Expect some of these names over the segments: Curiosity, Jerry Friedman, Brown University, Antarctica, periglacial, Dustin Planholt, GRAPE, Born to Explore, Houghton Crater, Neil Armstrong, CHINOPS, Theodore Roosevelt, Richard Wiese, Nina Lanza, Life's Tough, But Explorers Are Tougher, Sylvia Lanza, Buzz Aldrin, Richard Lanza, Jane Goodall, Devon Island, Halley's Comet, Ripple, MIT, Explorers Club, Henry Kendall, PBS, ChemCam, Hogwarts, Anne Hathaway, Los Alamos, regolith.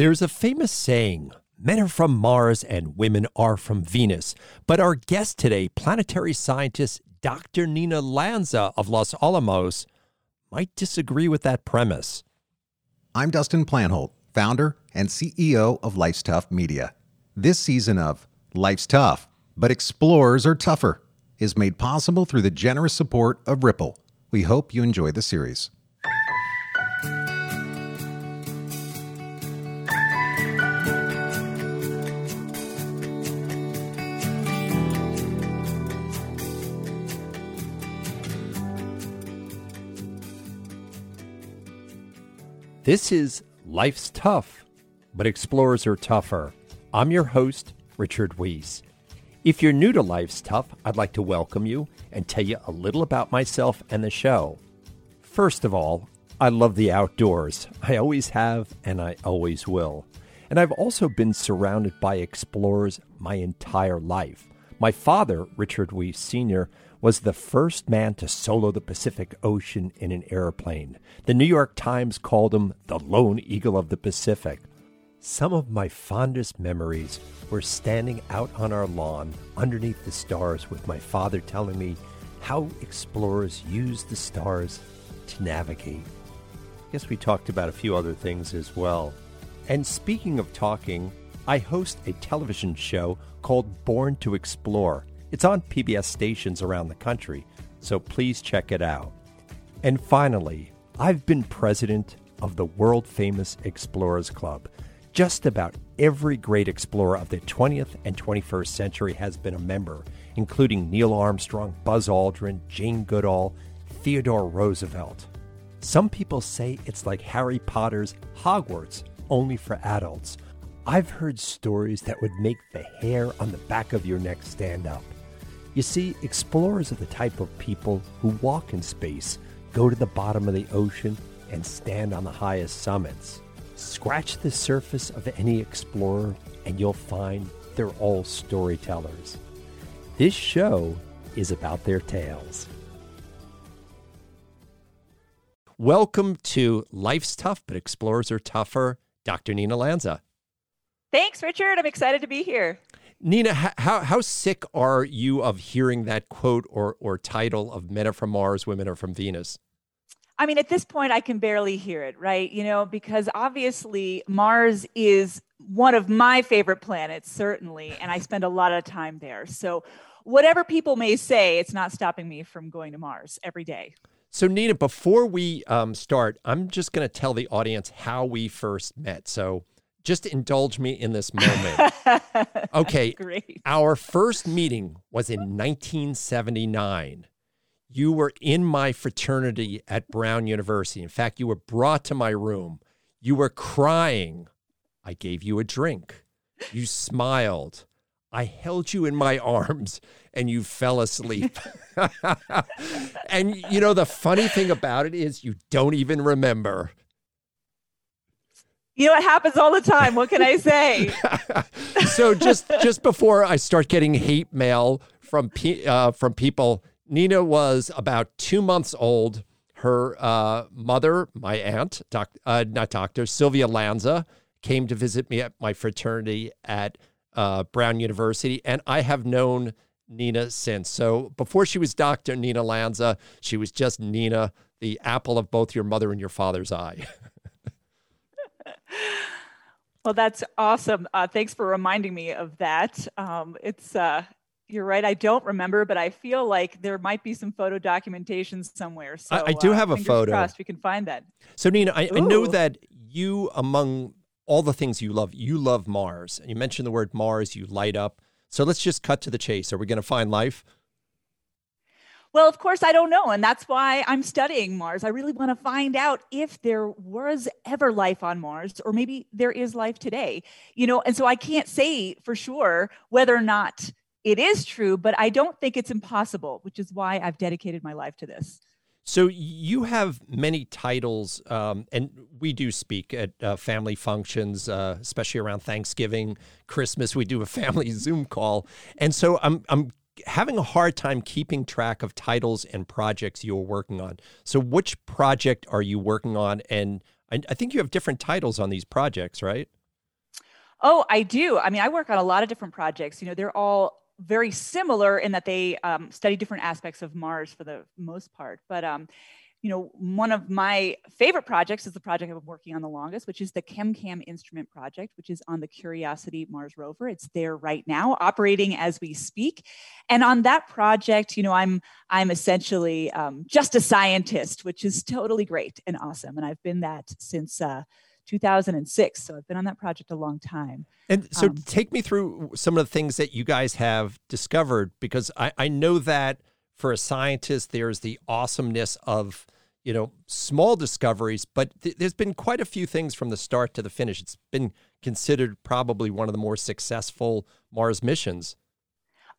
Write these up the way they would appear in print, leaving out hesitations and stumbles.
There's a famous saying, men are from Mars and women are from Venus. But our guest today, planetary scientist Dr. Nina Lanza of Los Alamos, might disagree with that premise. I'm Dustin Planholt, founder and CEO of Life's Tough Media. This season of Life's Tough, But Explorers Are Tougher is made possible through the generous support of Ripple. We hope you enjoy the series. This is Life's Tough, But Explorers Are Tougher. I'm your host, Richard Wiese. If you're new to Life's Tough, I'd like to welcome you and tell you a little about myself and the show. First of all, I love the outdoors. I always have, and I always will. And I've also been surrounded by explorers my entire life. My father, Richard Wiese Sr., was the first man to solo the Pacific Ocean in an airplane. The New York Times called him the lone eagle of the Pacific. Some of my fondest memories were standing out on our lawn underneath the stars with my father telling me how explorers use the stars to navigate. I guess we talked about a few other things as well. And speaking of talking, I host a television show called Born to Explore. It's on PBS stations around the country, so please check it out. And finally, I've been president of the world-famous Explorers Club. Just about every great explorer of the 20th and 21st century has been a member, including Neil Armstrong, Buzz Aldrin, Jane Goodall, Theodore Roosevelt. Some people say it's like Harry Potter's Hogwarts, only for adults. I've heard stories that would make the hair on the back of your neck stand up. You see, explorers are the type of people who walk in space, go to the bottom of the ocean, and stand on the highest summits. Scratch the surface of any explorer, and you'll find they're all storytellers. This show is about their tales. Welcome to Life's Tough, But Explorers Are Tougher, Dr. Nina Lanza. Thanks, Richard. I'm excited to be here. Nina, how sick are you of hearing that quote or title of men are from Mars, women are from Venus? I mean, at this point, I can barely hear it, right? You know, because obviously Mars is one of my favorite planets, certainly, and I spend a lot of time there. So whatever people may say, it's not stopping me from going to Mars every day. So, Nina, before we start, I'm just going to tell the audience how we first met. So just indulge me in this moment. Okay. Great. Our first meeting was in 1979. You were in my fraternity at Brown University. In fact, you were brought to my room. You were crying. I gave you a drink. You smiled. I held you in my arms and you fell asleep. And you know, the funny thing about it is you don't even remember. You know, it happens all the time. What can I say? So just before I start getting hate mail from people, Nina was about 2 months old. Her mother, my aunt, Sylvia Lanza, came to visit me at my fraternity at Brown University, and I have known Nina since. So before she was Dr. Nina Lanza, she was just Nina, the apple of both your mother and your father's eye. Well, that's awesome. Thanks for reminding me of that. You're right. I don't remember, but I feel like there might be some photo documentation somewhere. So I do have a photo. Fingers crossed we can find that. So Nina, I know that you, among all the things you love Mars. And you mentioned the word Mars, you light up. So let's just cut to the chase. Are we going to find life? Well, of course, I don't know. And that's why I'm studying Mars. I really want to find out if there was ever life on Mars, or maybe there is life today, you know, and so I can't say for sure whether or not it is true, but I don't think it's impossible, which is why I've dedicated my life to this. So you have many titles, and we do speak at family functions, especially around Thanksgiving, Christmas. We do a family Zoom call. And so I'm having a hard time keeping track of titles and projects you're working on. So which project are you working on? And I think you have different titles on these projects, right? Oh, I do. I mean, I work on a lot of different projects. You know, they're all very similar in that they study different aspects of Mars for the most part. But, you know, one of my favorite projects is the project I've been working on the longest, which is the ChemCam instrument project, which is on the Curiosity Mars rover. It's there right now, operating as we speak. And on that project, you know, I'm essentially just a scientist, which is totally great and awesome. And I've been that since 2006. So I've been on that project a long time. And so take me through some of the things that you guys have discovered, because I know that for a scientist, there's the awesomeness of, you know, small discoveries, but there's been quite a few things from the start to the finish. It's been considered probably one of the more successful Mars missions.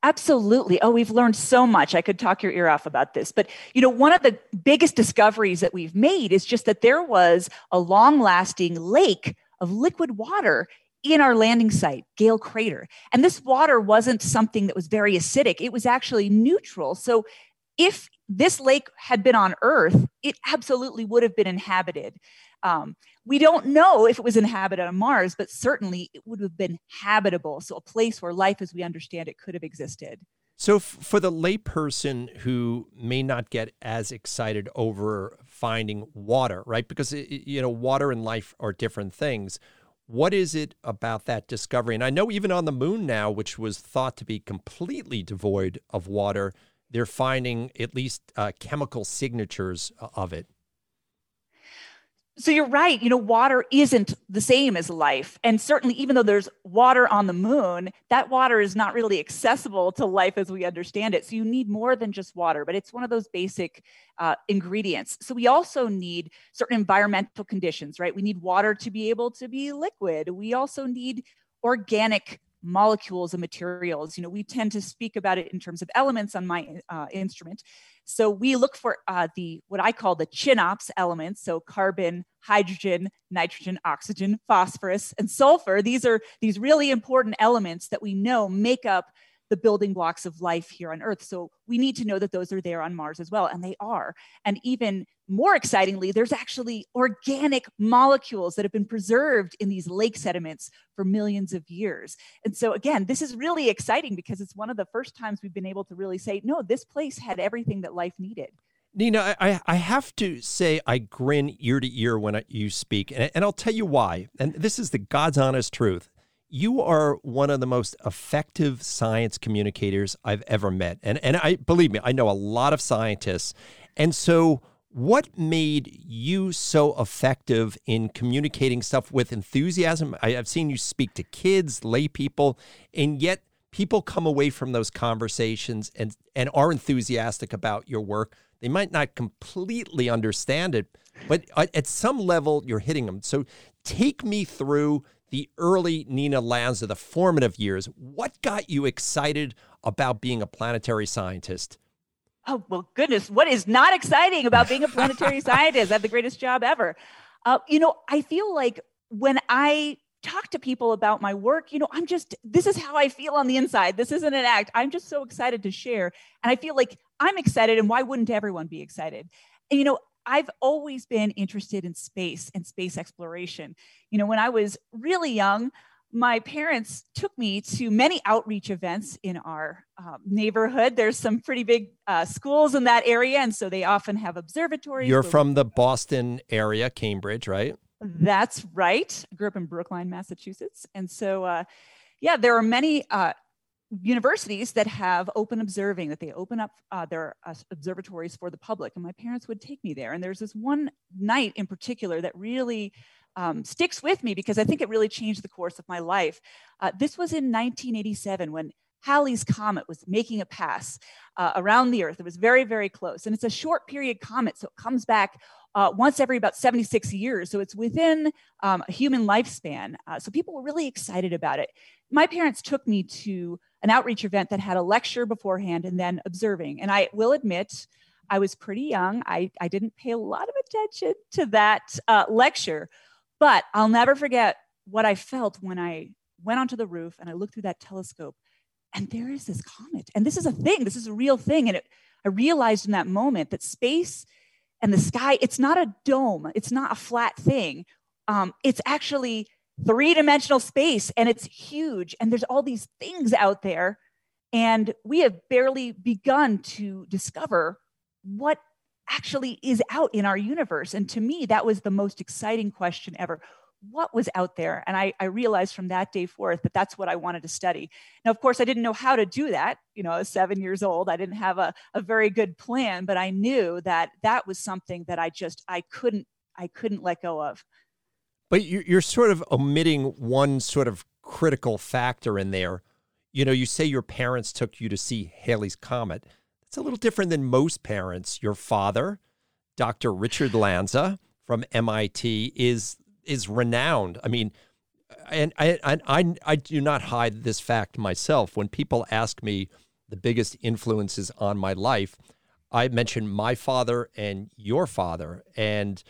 Absolutely. Oh, we've learned so much. I could talk your ear off about this. But, you know, one of the biggest discoveries that we've made is just that there was a long-lasting lake of liquid water in our landing site, Gale Crater. And this water wasn't something that was very acidic. It was actually neutral. So if this lake had been on Earth, it absolutely would have been inhabited. We don't know if it was inhabited on Mars, but certainly it would have been habitable. So a place where life as we understand it could have existed. So for the layperson who may not get as excited over finding water, right? Because, you know, water and life are different things. What is it about that discovery? And I know even on the moon now, which was thought to be completely devoid of water, they're finding at least chemical signatures of it. So you're right, you know, water isn't the same as life. And certainly, even though there's water on the moon, that water is not really accessible to life as we understand it. So you need more than just water, but it's one of those basic ingredients. So we also need certain environmental conditions, right? We need water to be able to be liquid. We also need organic molecules and materials. You know, we tend to speak about it in terms of elements on my instrument. So we look for the, what I call the CHINOPS elements. So carbon, hydrogen, nitrogen, oxygen, phosphorus, and sulfur. These are these really important elements that we know make up the building blocks of life here on Earth. So we need to know that those are there on Mars as well, and they are. And even more excitingly, there's actually organic molecules that have been preserved in these lake sediments for millions of years. And so again, this is really exciting because it's one of the first times we've been able to really say, no, this place had everything that life needed. Nina, I have to say I grin ear to ear when you speak, and I'll tell you why. And this is the God's honest truth. You are one of the most effective science communicators I've ever met. And I believe me, I know a lot of scientists. And so what made you so effective in communicating stuff with enthusiasm? I've seen you speak to kids, lay people, and yet people come away from those conversations and are enthusiastic about your work. They might not completely understand it, but at some level, you're hitting them. So take me through the early Nina Lanza, the formative years. What got you excited about being a planetary scientist? Oh, well, goodness, what is not exciting about being a planetary scientist? I have the greatest job ever. You know, I feel like when I talk to people about my work, you know, this is how I feel on the inside. This isn't an act. I'm just so excited to share. And I feel like I'm excited, and why wouldn't everyone be excited? And, you know, I've always been interested in space and space exploration. You know, when I was really young, my parents took me to many outreach events in our neighborhood. There's some pretty big schools in that area, and so they often have observatories. You're from the Boston area, Cambridge, right? That's right. I grew up in Brookline, Massachusetts. And so, yeah, there are many universities that have open observing, that they open up their observatories for the public. And my parents would take me there. And there's this one night in particular that really sticks with me because I think it really changed the course of my life. This was in 1987 when Halley's Comet was making a pass around the Earth. It was very, very close. And it's a short period comet, so it comes back once every about 76 years. So it's within a human lifespan. So people were really excited about it. My parents took me to an outreach event that had a lecture beforehand and then observing. And I will admit, I was pretty young. I didn't pay a lot of attention to that lecture, but I'll never forget what I felt when I went onto the roof and I looked through that telescope and there is this comet. And this is a thing, this is a real thing. And I realized in that moment that space and the sky, it's not a dome. It's not a flat thing. It's actually three-dimensional space, and it's huge, and there's all these things out there, and we have barely begun to discover what actually is out in our universe. And to me, that was the most exciting question ever. What was out there? And I realized from that day forth that that's what I wanted to study. Now, of course, I didn't know how to do that. You know, I was 7 years old. I didn't have a very good plan, but I knew that that was something that I couldn't let go of. But you're sort of omitting one sort of critical factor in there. You know, you say your parents took you to see Halley's Comet. It's a little different than most parents. Your father, Dr. Richard Lanza from MIT, is renowned. I mean, and I do not hide this fact myself. When people ask me the biggest influences on my life, I mention my father and your father. And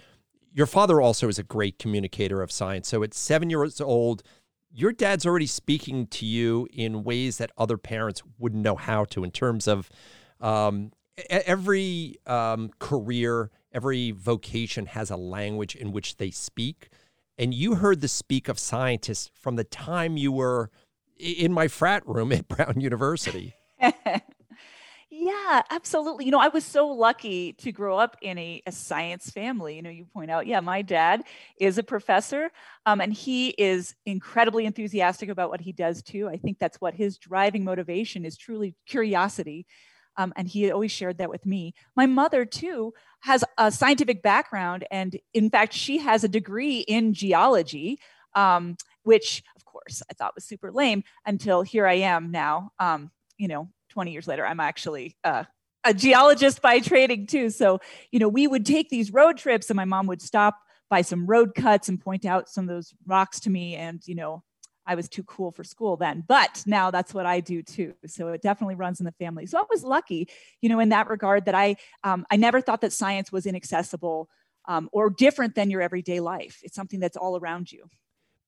your father also is a great communicator of science. So at 7 years old, your dad's already speaking to you in ways that other parents wouldn't know how to, in terms of every career, every vocation has a language in which they speak. And you heard the speak of scientists from the time you were in my frat room at Brown University. Yeah, absolutely. You know, I was so lucky to grow up in a science family. You know, you point out, yeah, my dad is a professor, and he is incredibly enthusiastic about what he does too. I think that's what his driving motivation is, truly curiosity. And he always shared that with me. My mother too has a scientific background. And in fact, she has a degree in geology, which of course I thought was super lame until here I am now, 20 years later. I'm actually a geologist by training too. So, you know, we would take these road trips and my mom would stop by some road cuts and point out some of those rocks to me. And, you know, I was too cool for school then, but now that's what I do too. So it definitely runs in the family. So I was lucky, you know, in that regard, that I never thought that science was inaccessible or different than your everyday life. It's something that's all around you.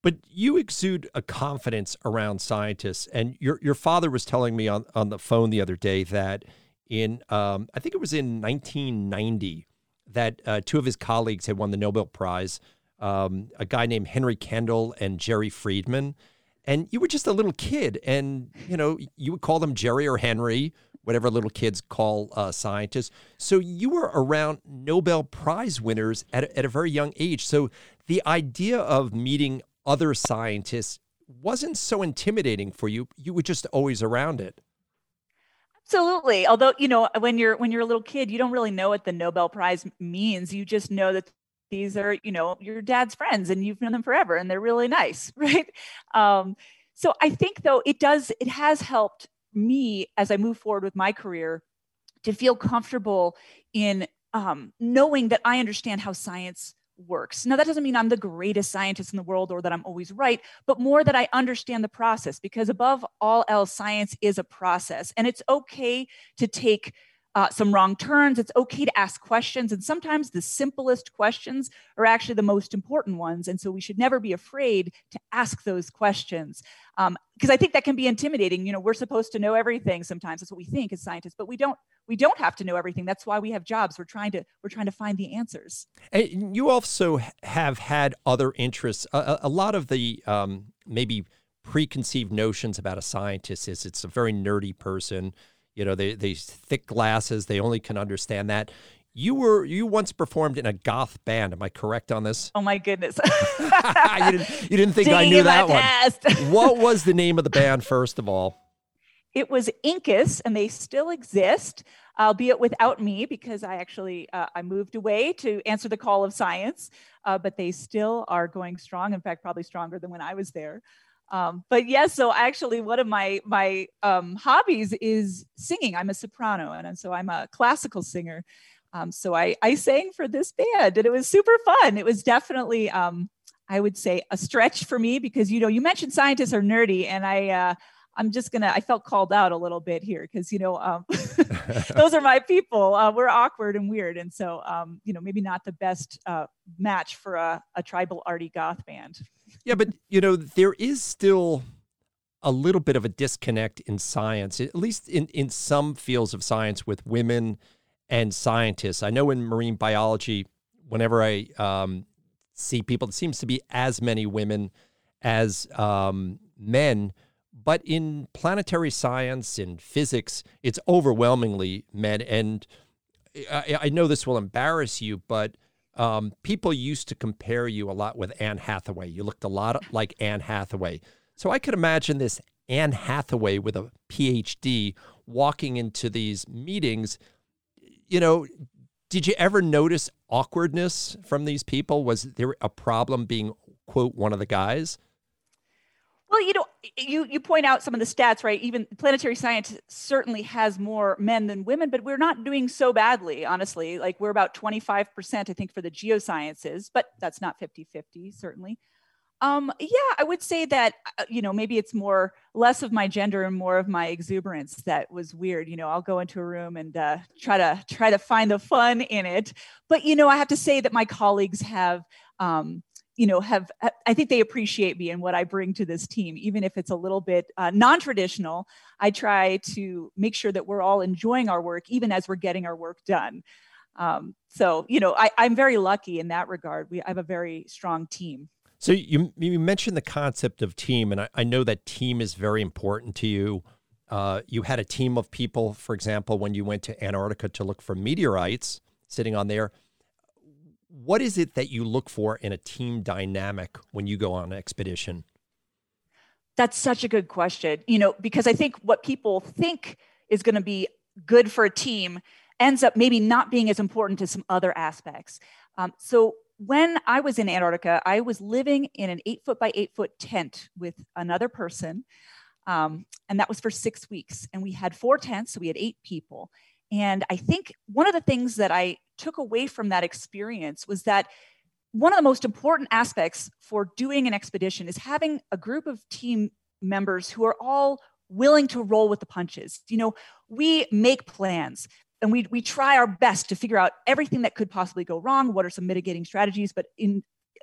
But you exude a confidence around scientists. And your father was telling me on the phone the other day that in, I think it was in 1990, that two of his colleagues had won the Nobel Prize, a guy named Henry Kendall and Jerry Friedman. And you were just a little kid. And, you know, you would call them Jerry or Henry, whatever little kids call scientists. So you were around Nobel Prize winners at a very young age. So the idea of meeting other scientists wasn't so intimidating for you. You were just always around it. Absolutely. Although, you know, when you're a little kid, you don't really know what the Nobel Prize means. You just know that these are, you know, your dad's friends and you've known them forever and they're really nice. Right. So I think though, it has helped me as I move forward with my career to feel comfortable in knowing that I understand how science works. Now, that doesn't mean I'm the greatest scientist in the world or that I'm always right, but more that I understand the process, because above all else, science is a process, and it's okay to take some wrong turns. It's okay to ask questions. And sometimes the simplest questions are actually the most important ones. And so we should never be afraid to ask those questions. Because I think that can be intimidating. You know, we're supposed to know everything sometimes. That's what we think as scientists, but we don't have to know everything. That's why we have jobs. We're trying to find the answers. And you also have had other interests. A lot of the maybe preconceived notions about a scientist is it's a very nerdy person. You know, they thick glasses, they only can understand that. You once performed in a goth band. Am I correct on this? Oh, my goodness. You didn't think I knew that one. What was the name of the band, first of all? It was Incas, and they still exist, albeit without me, because I actually I moved away to answer the call of science, but they still are going strong. In fact, probably stronger than when I was there. But yes, so actually one of my hobbies is singing. I'm a soprano, and so I'm a classical singer. So I sang for this band, and it was super fun. It was definitely, I would say, a stretch for me, because, you know, you mentioned scientists are nerdy, and I felt called out a little bit here, because, you know, those are my people. We're awkward and weird. And so, you know, maybe not the best match for a tribal arty goth band. Yeah, but, you know, there is still a little bit of a disconnect in science, at least in some fields of science, with women and scientists. I know in marine biology, whenever I see people, it seems to be as many women as men, but in planetary science, in physics, it's overwhelmingly men. And I know this will embarrass you, but people used to compare you a lot with Anne Hathaway. You looked a lot like Anne Hathaway. So I could imagine this Anne Hathaway with a PhD walking into these meetings. You know, did you ever notice awkwardness from these people? Was there a problem being, quote, one of the guys? Well, you know, you point out some of the stats, right? Even planetary science certainly has more men than women, but we're not doing so badly, honestly. Like, we're about 25%, I think, for the geosciences, but that's not 50-50, certainly. I would say that, you know, maybe it's more, less of my gender and more of my exuberance that was weird. You know, I'll go into a room and try to find the fun in it. But, you know, I have to say that my colleagues have, I think they appreciate me and what I bring to this team, even if it's a little bit non-traditional. I try to make sure that we're all enjoying our work, even as we're getting our work done. So, you know, I'm very lucky in that regard. I have a very strong team. So you mentioned the concept of team, and I know that team is very important to you. You had a team of people, for example, when you went to Antarctica to look for meteorites sitting on there. What is it that you look for in a team dynamic when you go on an expedition? That's such a good question, you know, because I think what people think is going to be good for a team ends up maybe not being as important to some other aspects. So when I was in Antarctica, I was living in an 8-foot by 8-foot tent with another person, and that was for 6 weeks. And we had 4 tents, so we had 8 people. And I think one of the things that I took away from that experience was that one of the most important aspects for doing an expedition is having a group of team members who are all willing to roll with the punches. You know, we make plans and we try our best to figure out everything that could possibly go wrong. What are some mitigating strategies? But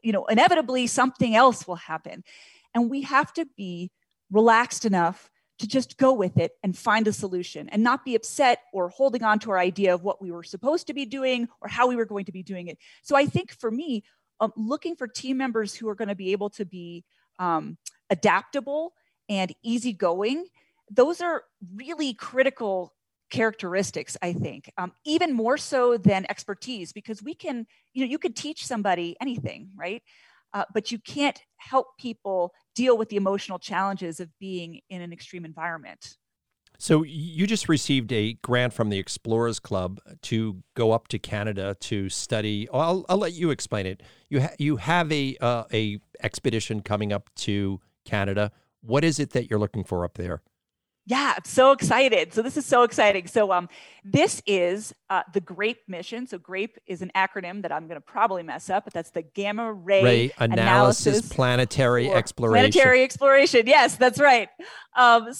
inevitably something else will happen. And we have to be relaxed enough to just go with it and find a solution and not be upset or holding on to our idea of what we were supposed to be doing or how we were going to be doing it. So I think for me, looking for team members who are going to be able to be adaptable and easygoing, those are really critical characteristics, I think, even more so than expertise, because we can, you know, you could teach somebody anything, right? But you can't help people deal with the emotional challenges of being in an extreme environment. So you just received a grant from the Explorers Club to go up to Canada to study. I'll let you explain it. You have a expedition coming up to Canada. What is it that you're looking for up there? Yeah, I'm so excited. So this is so exciting. So this is the GRAPE mission. So GRAPE is an acronym that I'm going to probably mess up, but that's the Gamma Ray Analysis Planetary Exploration. Planetary Exploration. Yes, that's right. As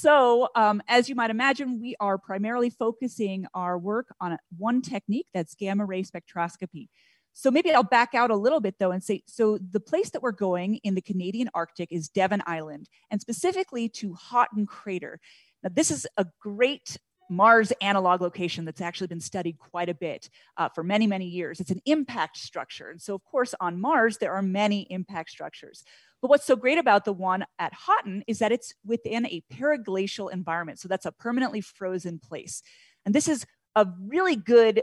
you might imagine, we are primarily focusing our work on one technique, that's gamma ray spectroscopy. So maybe I'll back out a little bit though and say, so the place that we're going in the Canadian Arctic is Devon Island, and specifically to Houghton Crater. Now, this is a great Mars analog location that's actually been studied quite a bit for many, many years. It's an impact structure. And so, of course, on Mars, there are many impact structures. But what's so great about the one at Houghton is that it's within a periglacial environment. So that's a permanently frozen place. And this is a really good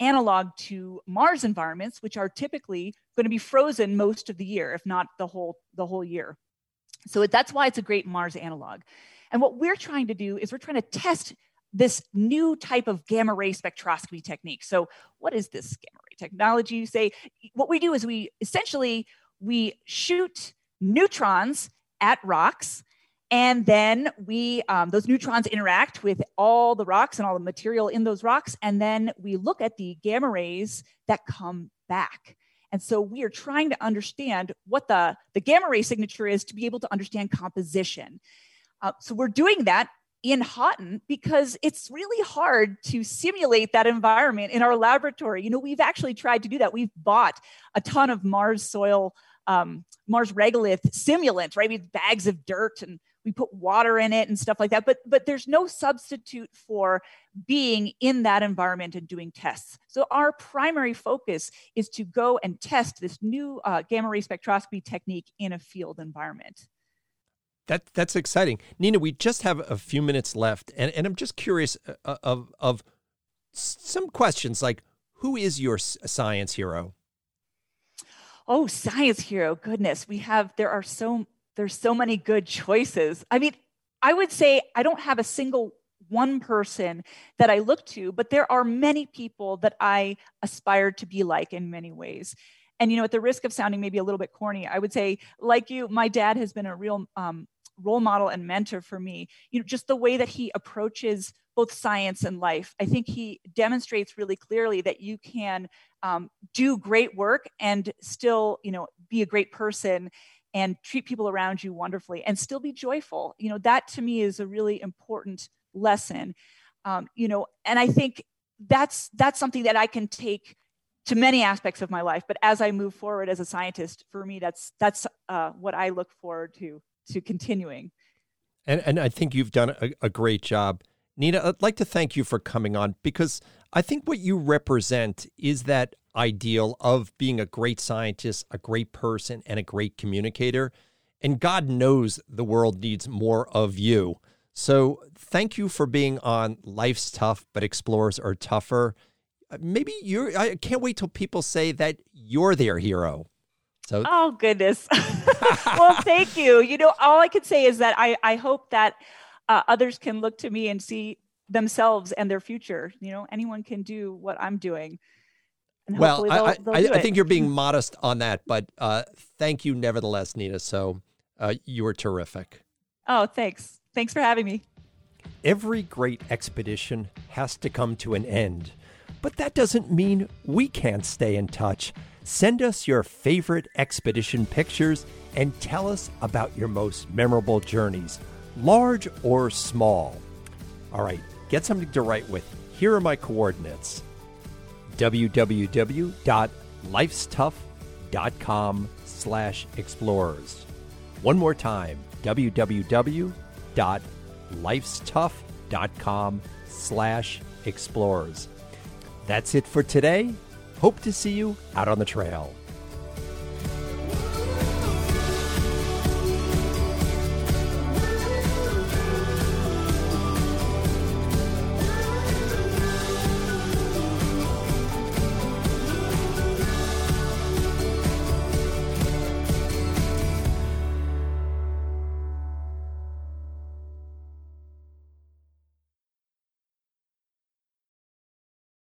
analog to Mars environments, which are typically going to be frozen most of the year, if not the whole year. So that's why it's a great Mars analog. And what we're trying to do is we're trying to test this new type of gamma ray spectroscopy technique. So what is this gamma ray technology? You say, what we do is we shoot neutrons at rocks, and then those neutrons interact with all the rocks and all the material in those rocks. And then we look at the gamma rays that come back. And so we are trying to understand what the gamma ray signature is to be able to understand composition. So we're doing that in Houghton because it's really hard to simulate that environment in our laboratory. You know, we've actually tried to do that. We've bought a ton of Mars soil, Mars regolith simulant, right? We have bags of dirt and we put water in it and stuff like that. But there's no substitute for being in that environment and doing tests. So our primary focus is to go and test this new gamma ray spectroscopy technique in a field environment. That's exciting. Nina, we just have a few minutes left, and I'm just curious of some questions like, who is your science hero? Oh, science hero, goodness. There's so many good choices. I mean, I would say I don't have a single one person that I look to, but there are many people that I aspire to be like in many ways. And, you know, at the risk of sounding maybe a little bit corny, I would say, like you, my dad has been a real role model and mentor for me. You know, just the way that he approaches both science and life. I think he demonstrates really clearly that you can do great work and still, you know, be a great person and treat people around you wonderfully and still be joyful. You know, that to me is a really important lesson. You know, and I think that's something that I can take to many aspects of my life. But as I move forward as a scientist, for me, that's what I look forward to continuing. And I think you've done a great job. Nina, I'd like to thank you for coming on, because I think what you represent is that ideal of being a great scientist, a great person, and a great communicator. And God knows the world needs more of you. So thank you for being on Life's Tough, But Explorers Are Tougher. Maybe I can't wait till people say that you're their hero. So. Oh, goodness. Well, thank you. You know, all I could say is that I hope that others can look to me and see themselves and their future. You know, anyone can do what I'm doing. And well, I think you're being modest on that, but thank you nevertheless, Nina. So you were terrific. Oh, thanks. Thanks for having me. Every great expedition has to come to an end, but that doesn't mean we can't stay in touch. Send us your favorite expedition pictures and tell us about your most memorable journeys, large or small. All right, get something to write with. Here are my coordinates: www.lifestuff.com/explorers. One more time, www.lifestuff.com/explorers. That's it for today. Hope to see you out on the trail.